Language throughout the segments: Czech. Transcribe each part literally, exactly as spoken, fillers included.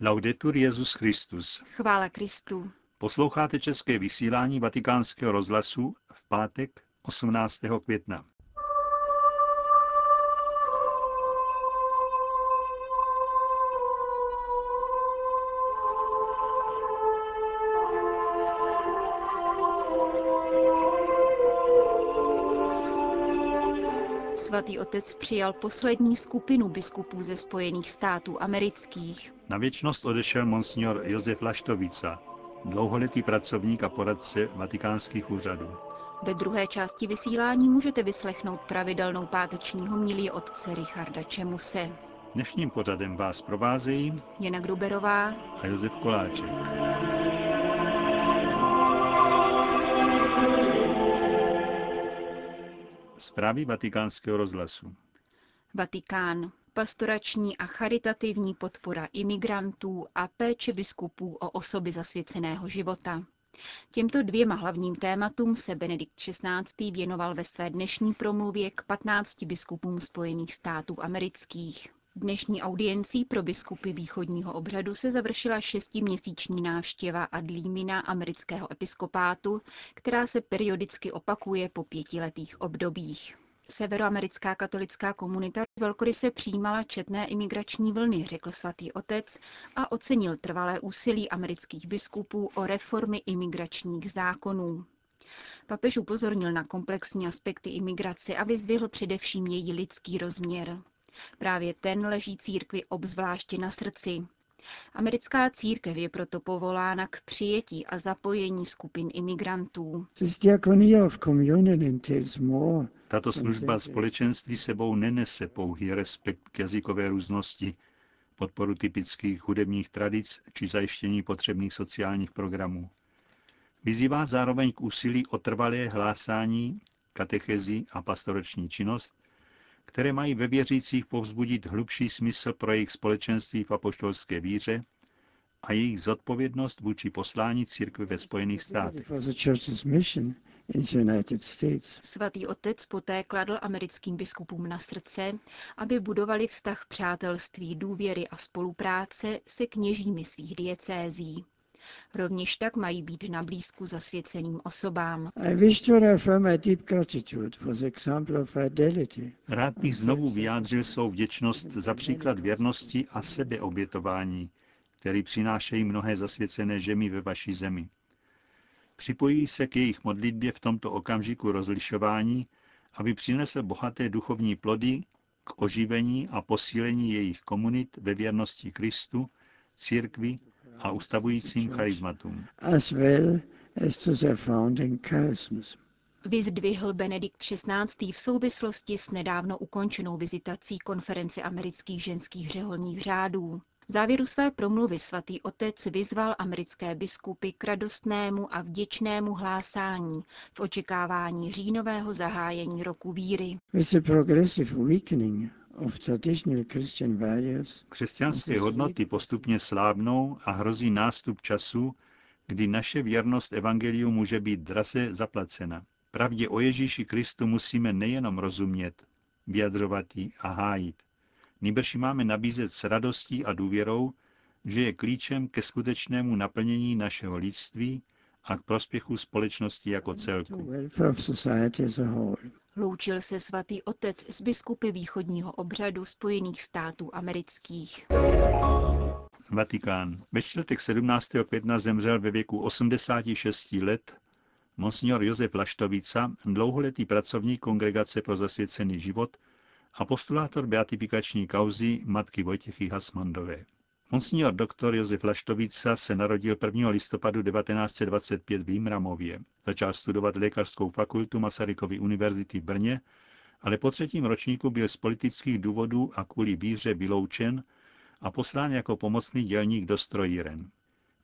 Laudetur Jesus Christus. Chvála Kristu. Posloucháte české vysílání Vatikánského rozhlasu v pátek osmnáctého května. Svatý otec přijal poslední skupinu biskupů ze Spojených států amerických. Na věčnost odešel monsignor Josef Laštovica, dlouholetý pracovník a poradce vatikánských úřadů. Ve druhé části vysílání můžete vyslechnout pravidelnou páteční homilii otce Richarda Čemuse. Dnešním pořadem vás provázejí Jana Gruberová a Josef Koláček. Zprávy Vatikánského rozhlasu. Vatikán. Pastorační a charitativní podpora imigrantů a péče biskupů o osoby zasvěceného života. Těmto dvěma hlavním tématům se Benedikt šestnáctý věnoval ve své dnešní promluvě k patnácti biskupům Spojených států amerických. Dnešní audiencí pro biskupy východního obřadu se završila šestiměsíční návštěva Adlímina amerického episkopátu, která se periodicky opakuje po pětiletých obdobích. Severoamerická katolická komunita velkoryse přijímala četné imigrační vlny, řekl svatý otec, a ocenil trvalé úsilí amerických biskupů o reformy imigračních zákonů. Papež upozornil na komplexní aspekty imigrace a vyzdvihl především její lidský rozměr. Právě ten leží církvi obzvláště na srdci. Americká církev je proto povolána k přijetí a zapojení skupin imigrantů. Tato služba společenství sebou nenese pouhý respekt k jazykové různosti, podporu typických hudebních tradic či zajištění potřebných sociálních programů. Vyzývá zároveň k úsilí o trvalé hlásání, katechezi a pastorační činnost, které mají ve věřících povzbudit hlubší smysl pro jejich společenství v apoštolské víře a jejich zodpovědnost vůči poslání církve ve Spojených státech. Svatý otec poté kladl americkým biskupům na srdce, aby budovali vztah přátelství, důvěry a spolupráce se kněžími svých diecézí. Rovněž tak mají být na blízku zasvěceným osobám. Rád bych znovu vyjádřil svou vděčnost za příklad věrnosti a sebeobětování, který přinášejí mnohé zasvěcené ženy ve vaší zemi. Připojí se k jejich modlitbě v tomto okamžiku rozlišování, aby přinesl bohaté duchovní plody k oživení a posílení jejich komunit ve věrnosti Kristu, církvi a ustavujícím charismatům. Vyzdvihl Benedikt šestnáctý v souvislosti s nedávno ukončenou vizitací konference amerických ženských řeholních řádů. V závěru své promluvy svatý otec vyzval americké biskupy k radostnému a vděčnému hlásání v očekávání říjnového zahájení roku víry. Křesťanské hodnoty postupně slábnou a hrozí nástup času, kdy naše věrnost evangeliu může být draze zaplacena. Pravdě o Ježíši Kristu musíme nejenom rozumět, vyjadřovat ji a hájit. Nýbrž ji máme nabízet s radostí a důvěrou, že je klíčem ke skutečnému naplnění našeho lidství a k prospěchu společnosti jako celku. Loučil se svatý otec s biskupy východního obřadu Spojených států amerických. Vatikán. Ve čtvrtek sedmnáctého května zemřel ve věku osmdesáti šesti let monsignor Josef Laštovica, dlouholetý pracovník Kongregace pro zasvěcený život a postulátor beatifikační kauzy matky Vojtěchy Hasmandové. Monsignor doktor Josef Laštovica se narodil prvního listopadu devatenáct set dvacet pět v Jimramově. Začal studovat lékařskou fakultu Masarykovy univerzity v Brně, ale po třetím ročníku byl z politických důvodů a kvůli víře vyloučen a poslán jako pomocný dělník do strojíren.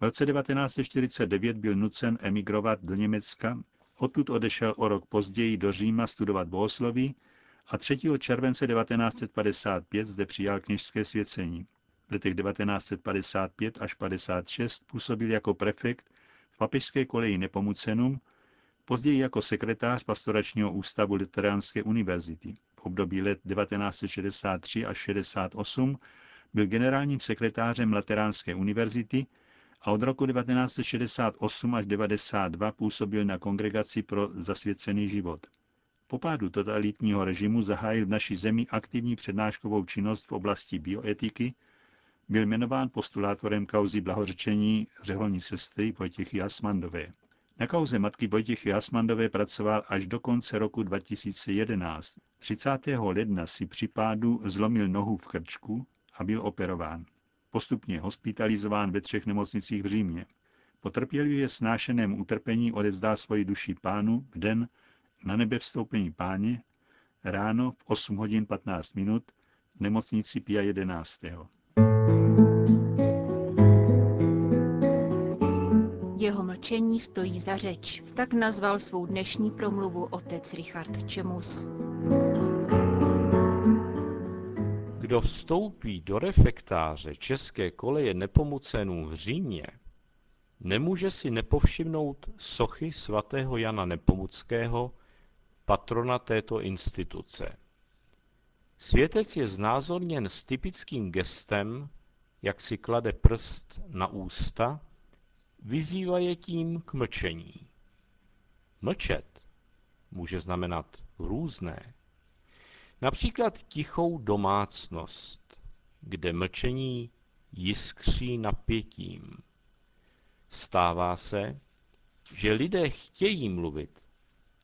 V roce devatenáct set čtyřicet devět byl nucen emigrovat do Německa, odtud odešel o rok později do Říma studovat bohosloví a třetího července devatenáct set padesát pět zde přijal kněžské svěcení. V letech devatenáct set padesát pět až padesát šest působil jako prefekt v papežské koleji Nepomucenum, později jako sekretář pastoračního ústavu Lateránské univerzity. V období let devatenáct set šedesát tři až šedesát osm byl generálním sekretářem Lateránské univerzity a od roku devatenáct set šedesát osm až devadesát dva působil na Kongregaci pro zasvěcený život. Po pádu totalitního režimu zahájil v naší zemi aktivní přednáškovou činnost v oblasti bioetiky, byl jmenován postulátorem kauzy blahořečení řeholní sestry Vojtěchy Hasmandové. Na kauze matky Vojtěchy Hasmandové pracoval až do konce roku dva tisíce jedenáct. třicátého ledna si při pádu zlomil nohu v krčku a byl operován. Postupně hospitalizován ve třech nemocnicích v Římě. Po trpělivě snášeném utrpení odevzdá svoji duši Pánu v den na nebe vstoupení Páně ráno v osm hodin patnáct minut v nemocnici Pia jedenáctého Jeho mlčení stojí za řeč. Tak nazval svou dnešní promluvu otec Richard Čemus. Kdo vstoupí do refektáře České koleje Nepomucenum v Římě, nemůže si nepovšimnout sochy svatého Jana Nepomuckého, patrona této instituce. Světec je znázorněn s typickým gestem, jak si klade prst na ústa, vyzývá je tím k mlčení. Mlčet může znamenat různé. Například tichou domácnost, kde mlčení jiskří napětím. Stává se, že lidé chtějí mluvit,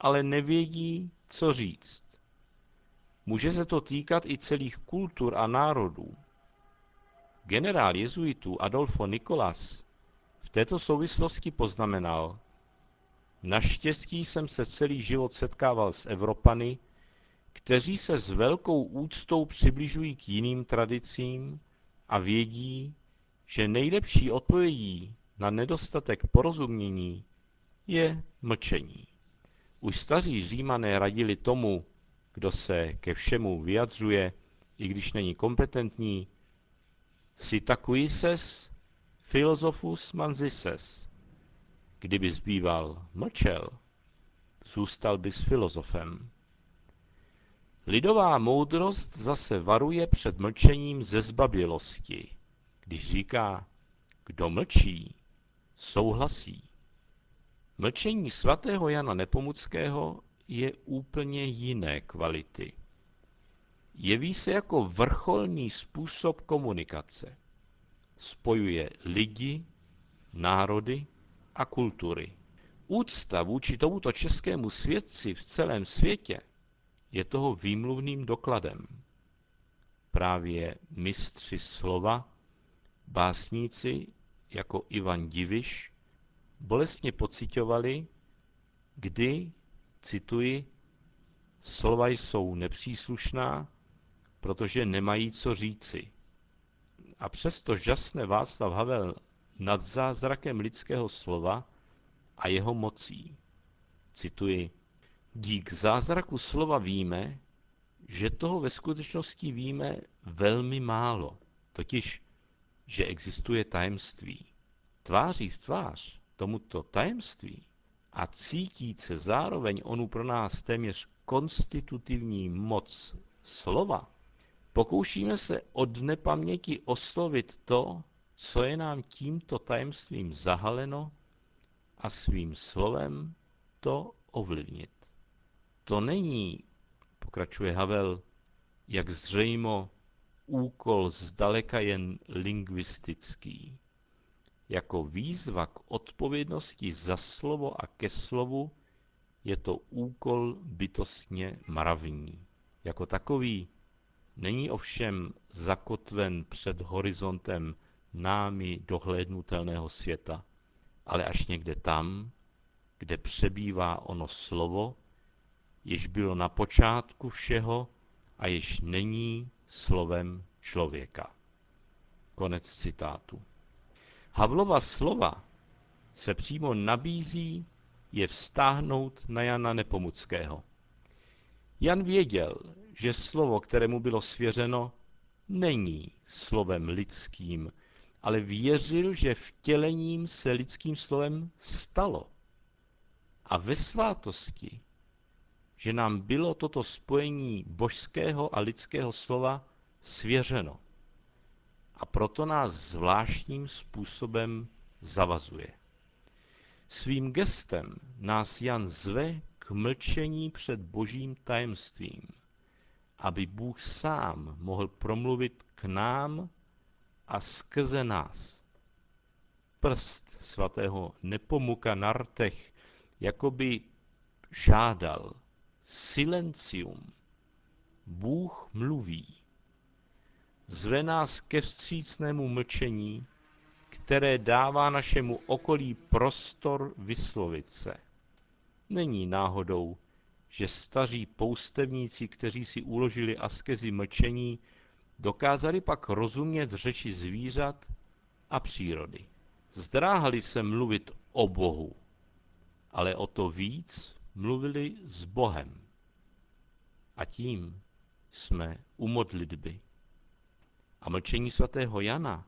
ale nevědí, co říct. Může se to týkat i celých kultur a národů. Generál jezuitů Adolfo Nicolás v této souvislosti poznamenal: naštěstí jsem se celý život setkával s Evropany, kteří se s velkou úctou přibližují k jiným tradicím a vědí, že nejlepší odpovědí na nedostatek porozumění je mlčení. Už staří Římané radili tomu, kdo se ke všemu vyjadřuje, i když není kompetentní, si takový ses filosofus manzises. Kdyby zbýval mlčel, zůstal bys filozofem. Lidová moudrost zase varuje před mlčením ze zbabělosti, když říká, kdo mlčí, souhlasí. Mlčení svatého Jana Nepomuckého je úplně jiné kvality. Jeví se jako vrcholný způsob komunikace. Spojuje lidi, národy a kultury. Úcta vůči tomuto českému světci v celém světě je toho výmluvným dokladem. Právě mistři slova, básníci jako Ivan Diviš, bolestně pociťovali, kdy, cituji, slova jsou nepříslušná, protože nemají co říci. A přesto žasne Václav Havel nad zázrakem lidského slova a jeho mocí. Cituji, dík zázraku slova víme, že toho ve skutečnosti víme velmi málo, totiž, že existuje tajemství. Tváří v tvář tomuto tajemství a cítit se zároveň onu pro nás téměř konstitutivní moc slova, pokoušíme se od nepaměti oslovit to, co je nám tímto tajemstvím zahaleno a svým slovem to ovlivnit. To není, pokračuje Havel, jak zřejmo, úkol zdaleka jen lingvistický. Jako výzva k odpovědnosti za slovo a ke slovu je to úkol bytostně mravní. Jako takový není ovšem zakotven před horizontem námi dohlédnutelného světa, ale až někde tam, kde přebývá ono slovo, jež bylo na počátku všeho a jež není slovem člověka. Konec citátu. Havlova slova se přímo nabízí je vztáhnout na Jana Nepomuckého. Jan věděl, že slovo, které mu bylo svěřeno, není slovem lidským, ale věřil, že vtělením se lidským slovem stalo. A ve svátosti, že nám bylo toto spojení božského a lidského slova svěřeno. a proto nás zvláštním způsobem zavazuje. Svým gestem nás Jan zve k mlčení před božím tajemstvím, aby Bůh sám mohl promluvit k nám a skrze nás. Prst svatého Nepomuka na rtech jakoby žádal silencium. Bůh mluví. Zve nás ke vstřícnému mlčení, které dává našemu okolí prostor vyslovit se. Není náhodou, že staří poustevníci, kteří si uložili askezi mlčení, dokázali pak rozumět řeči zvířat a přírody. Zdráhali se mluvit o Bohu, ale o to víc mluvili s Bohem. A tím jsme u modlitby. A mlčení svatého Jana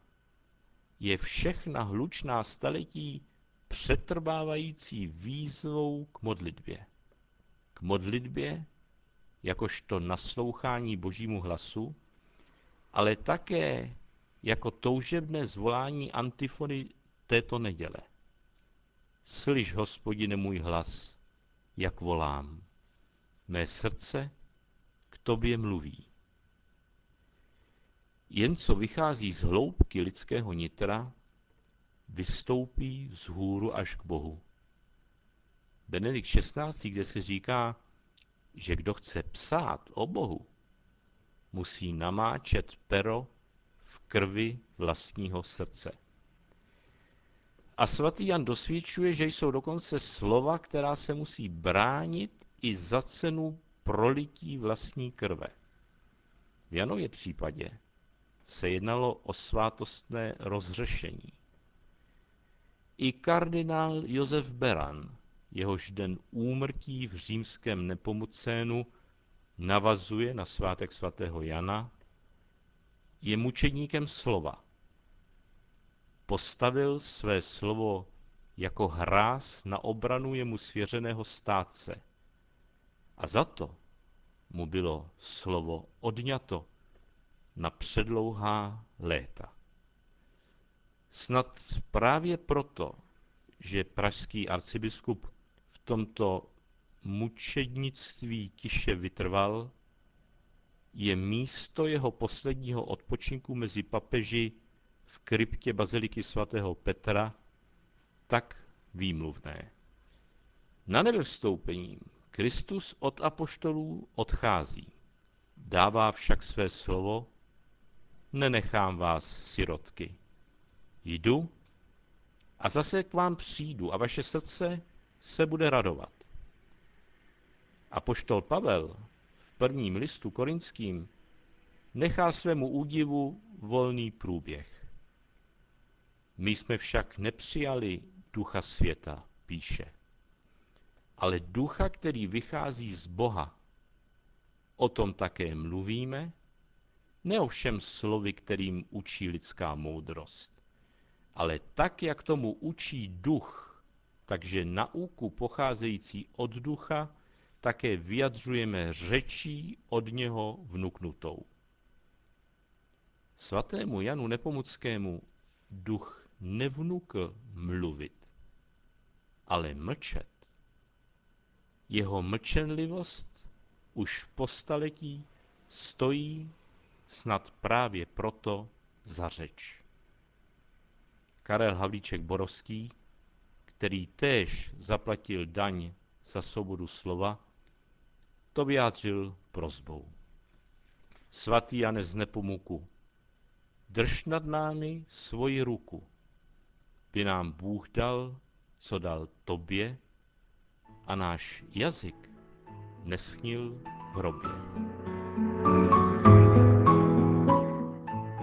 je všechna hlučná staletí přetrvávající výzvou k modlitbě. K modlitbě, jakožto naslouchání božímu hlasu, ale také jako toužebné zvolání antifony této neděle. Slyš, Hospodine, můj hlas, jak volám. Mé srdce k tobě mluví. Jen co vychází z hloubky lidského nitra, vystoupí vzhůru až k Bohu. Benedikt šestnáctý, kde se říká, že kdo chce psát o Bohu, musí namáčet pero v krvi vlastního srdce. A svatý Jan dosvědčuje, že jsou dokonce slova, která se musí bránit i za cenu prolití vlastní krve. V Janově případě se jednalo o svátostné rozhřešení. I kardinál Josef Beran, jehož den úmrtí v římském Nepomucenu navazuje na svátek svatého Jana, je mučedníkem slova. Postavil své slovo jako hráz na obranu jemu svěřeného státce a za to mu bylo slovo odňato na předlouhá léta. Snad právě proto, že pražský arcibiskup v tomto mučednictví tiše vytrval, je místo jeho posledního odpočinku mezi papeži v kryptě baziliky svatého Petra tak výmluvné. Na nebevstoupením Kristus od apoštolů odchází, dává však své slovo: nenechám vás, sirotky. Jdu a zase k vám přijdu a vaše srdce se bude radovat. Apoštol Pavel v prvním listu korinským nechá svému údivu volný průběh. My jsme však nepřijali ducha světa, píše, ale ducha, který vychází z Boha. O tom také mluvíme, ne ovšem slovy, kterým učí lidská moudrost, ale tak, jak tomu učí duch, takže nauku pocházející od ducha také vyjadřujeme řečí od něho vnuknutou. Svatému Janu Nepomuckému duch nevnukl mluvit, ale mlčet. Jeho mlčenlivost už po staletí stojí snad právě proto za řeč. Karel Havlíček-Borovský, který též zaplatil daň za svobodu slova, to vyjádřil prosbou. Svatý Jane z Nepomuku, drž nad námi svoji ruku, by nám Bůh dal, co dal tobě, a náš jazyk neschnil v hrobě.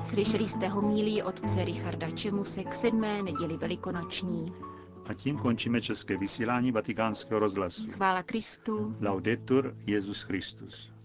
Slyšeli jste homílii otce Richarda Čemuse k sedmé neděli velikonoční. A tím končíme české vysílání Vatikánského rozhlasu. Chvála Kristu. Laudetur Jesus Christus.